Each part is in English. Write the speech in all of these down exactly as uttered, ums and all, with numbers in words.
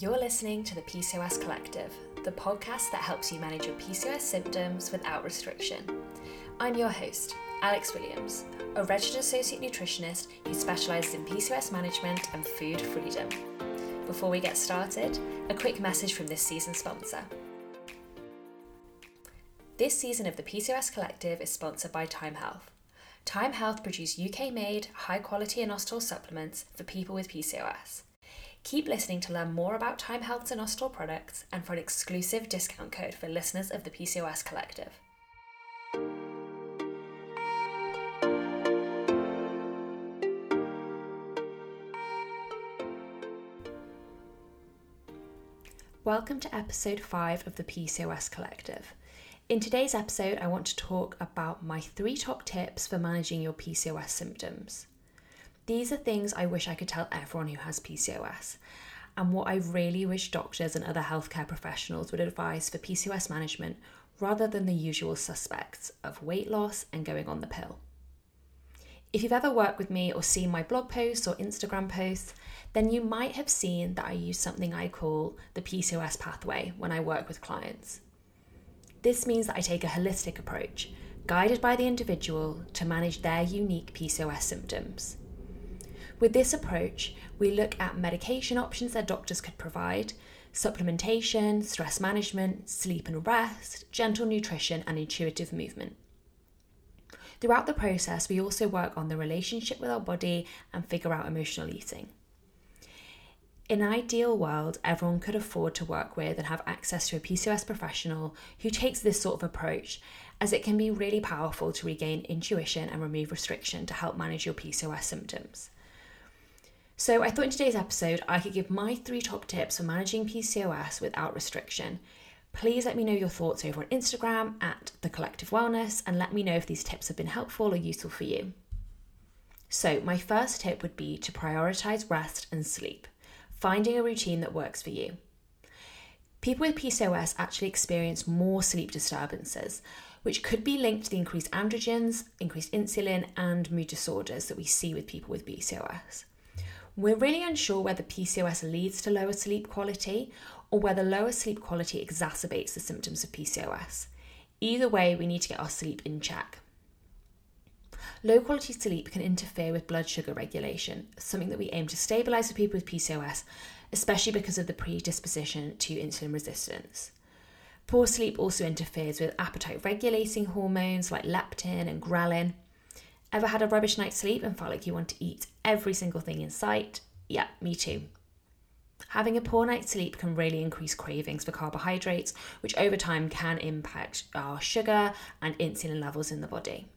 You're listening to The P C O S Collective, the podcast that helps you manage your P C O S symptoms without restriction. I'm your host, Alex Williams, a registered associate nutritionist who specialises in P C O S management and food freedom. Before we get started, a quick message from this season's sponsor. This season of The P C O S Collective is sponsored by Time Health. Time Health produce U K-made, high-quality inositol supplements for people with P C O S. Keep listening to learn more about Time Health's inositol products and for an exclusive discount code for listeners of the P C O S Collective. Welcome to episode five of the P C O S Collective. In today's episode, I want to talk about my three top tips for managing your P C O S symptoms. These are things I wish I could tell everyone who has P C O S, and what I really wish doctors and other healthcare professionals would advise for P C O S management rather than the usual suspects of weight loss and going on the pill. If you've ever worked with me or seen my blog posts or Instagram posts, then you might have seen that I use something I call the P C O S pathway when I work with clients. This means that I take a holistic approach, guided by the individual, to manage their unique P C O S symptoms. With this approach, we look at medication options that doctors could provide, supplementation, stress management, sleep and rest, gentle nutrition, and intuitive movement. Throughout the process, we also work on the relationship with our body and figure out emotional eating. In an ideal world, everyone could afford to work with and have access to a P C O S professional who takes this sort of approach, as it can be really powerful to regain intuition and remove restriction to help manage your P C O S symptoms. So I thought in today's episode, I could give my three top tips for managing P C O S without restriction. Please let me know your thoughts over on Instagram at The Collective Wellness, and let me know if these tips have been helpful or useful for you. So my first tip would be to prioritize rest and sleep, finding a routine that works for you. People with P C O S actually experience more sleep disturbances, which could be linked to the increased androgens, increased insulin, and mood disorders that we see with people with P C O S. We're really unsure whether P C O S leads to lower sleep quality or whether lower sleep quality exacerbates the symptoms of P C O S. Either way, we need to get our sleep in check. Low quality sleep can interfere with blood sugar regulation, something that we aim to stabilise for people with P C O S, especially because of the predisposition to insulin resistance. Poor sleep also interferes with appetite regulating hormones like leptin and ghrelin. Ever had a rubbish night's sleep and felt like you want to eat every single thing in sight? Yeah, me too. Having a poor night's sleep can really increase cravings for carbohydrates, which over time can impact our sugar and insulin levels in the body.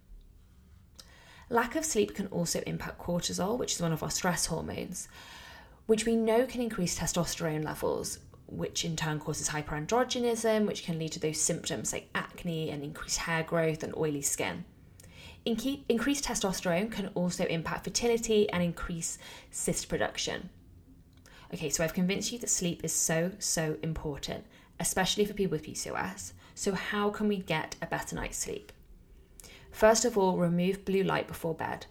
Lack of sleep can also impact cortisol, which is one of our stress hormones, which we know can increase testosterone levels, which in turn causes hyperandrogenism, which can lead to those symptoms like acne and increased hair growth and oily skin. Increased testosterone can also impact fertility and increase cyst production. Okay, so I've convinced you that sleep is so, so important, especially for people with P C O S. So how can we get a better night's sleep? First of all, remove blue light before bed.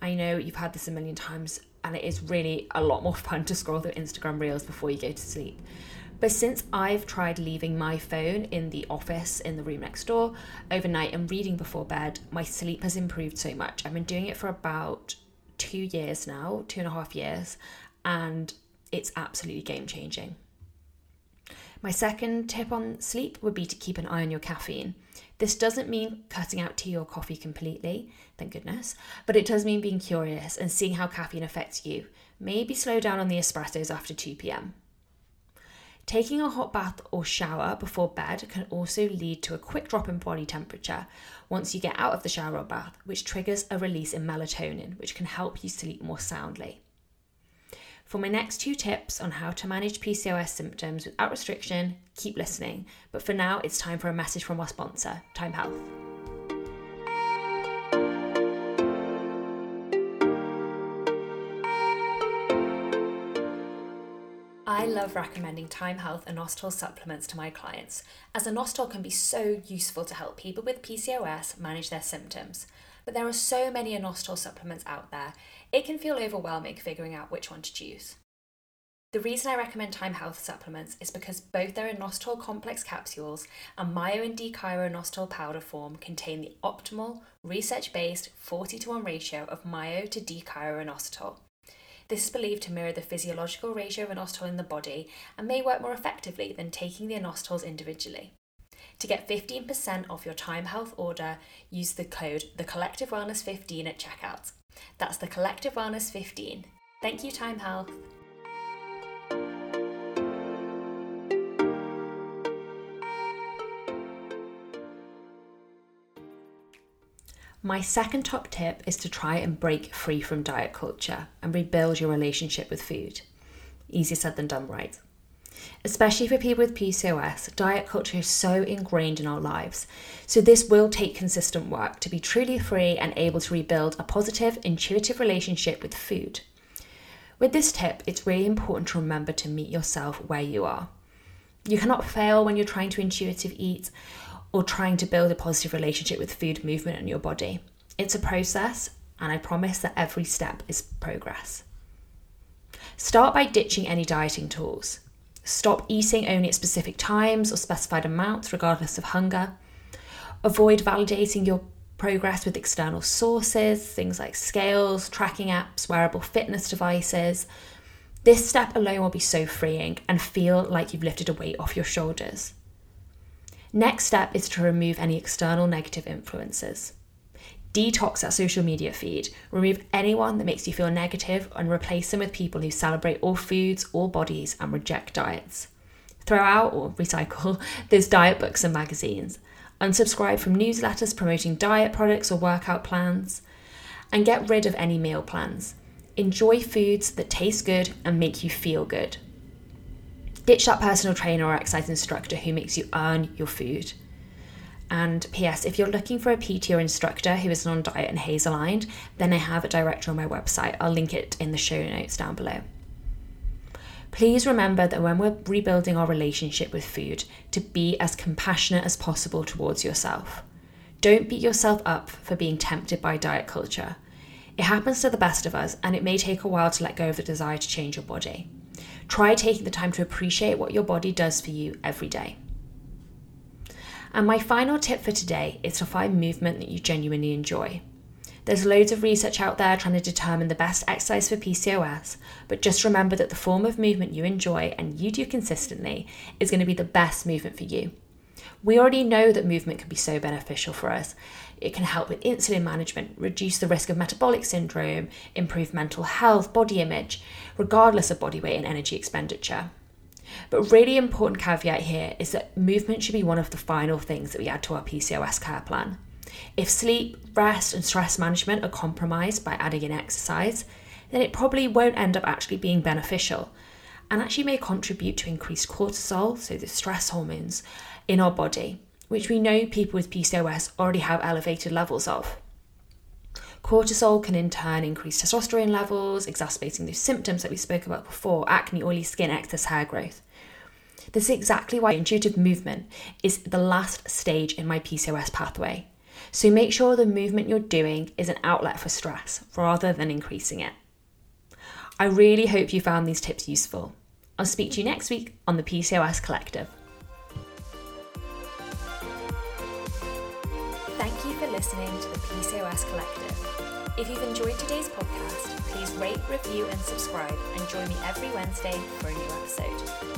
I know you've had this a million times, and it is really a lot more fun to scroll through Instagram reels before you go to sleep. But since I've tried leaving my phone in the office, in the room next door, overnight and reading before bed, my sleep has improved so much. I've been doing it for about two years now, two and a half years, and it's absolutely game changing. My second tip on sleep would be to keep an eye on your caffeine. This doesn't mean cutting out tea or coffee completely, thank goodness, but it does mean being curious and seeing how caffeine affects you. Maybe slow down on the espressos after two p.m. Taking a hot bath or shower before bed can also lead to a quick drop in body temperature once you get out of the shower or bath, which triggers a release in melatonin, which can help you sleep more soundly. For my next two tips on how to manage P C O S symptoms without restriction, keep listening. But for now, it's time for a message from our sponsor, Time Health. I love recommending Time Health inositol supplements to my clients, as inositol can be so useful to help people with P C O S manage their symptoms. But there are so many inositol supplements out there, it can feel overwhelming figuring out which one to choose. The reason I recommend Time Health supplements is because both their inositol complex capsules and myo and D-chiro inositol powder form contain the optimal, research-based forty to one ratio of myo to D-chiro inositol. This is believed to mirror the physiological ratio of inositol in the body and may work more effectively than taking the inositols individually. To get fifteen percent off your Time Health order, use the code the collective wellness fifteen at checkout. That's the collective wellness fifteen. Thank you, Time Health. My second top tip is to try and break free from diet culture and rebuild your relationship with food. Easier said than done, right? Especially for people with P C O S, diet culture is so ingrained in our lives. So this will take consistent work to be truly free and able to rebuild a positive, intuitive relationship with food. With this tip, it's really important to remember to meet yourself where you are. You cannot fail when you're trying to intuitive eat or trying to build a positive relationship with food, movement, and your body. It's a process, and I promise that every step is progress. Start by ditching any dieting tools. Stop eating only at specific times or specified amounts, regardless of hunger. Avoid validating your progress with external sources, things like scales, tracking apps, wearable fitness devices. This step alone will be so freeing and feel like you've lifted a weight off your shoulders. Next step is to remove any external negative influences. Detox that social media feed. Remove anyone that makes you feel negative and replace them with people who celebrate all foods, all bodies, and reject diets. Throw out or recycle those diet books and magazines. Unsubscribe from newsletters promoting diet products or workout plans. And get rid of any meal plans. Enjoy foods that taste good and make you feel good. Ditch that personal trainer or exercise instructor who makes you earn your food. And P S, if you're looking for a P T or instructor who is non-diet and H A Z E aligned, then I have a directory on my website. I'll link it in the show notes down below. Please remember that when we're rebuilding our relationship with food, to be as compassionate as possible towards yourself. Don't beat yourself up for being tempted by diet culture. It happens to the best of us, and it may take a while to let go of the desire to change your body. Try taking the time to appreciate what your body does for you every day. And my final tip for today is to find movement that you genuinely enjoy. There's loads of research out there trying to determine the best exercise for P C O S, but just remember that the form of movement you enjoy and you do consistently is going to be the best movement for you. We already know that movement can be so beneficial for us. It can help with insulin management, reduce the risk of metabolic syndrome, improve mental health, body image, regardless of body weight and energy expenditure. But really important caveat here is that movement should be one of the final things that we add to our P C O S care plan. If sleep, rest, and stress management are compromised by adding in exercise, then it probably won't end up actually being beneficial and actually may contribute to increased cortisol, so the stress hormones, in our body, which we know people with P C O S already have elevated levels of. Cortisol can in turn increase testosterone levels, exacerbating those symptoms that we spoke about before: acne, oily skin, excess hair growth. This is exactly why intuitive movement is the last stage in my P C O S pathway. So make sure the movement you're doing is an outlet for stress rather than increasing it. I really hope you found these tips useful. I'll speak to you next week on the P C O S Collective. Thank you for listening to the P C O S Collective. If you've enjoyed today's podcast, please rate, review, and subscribe, and join me every Wednesday for a new episode.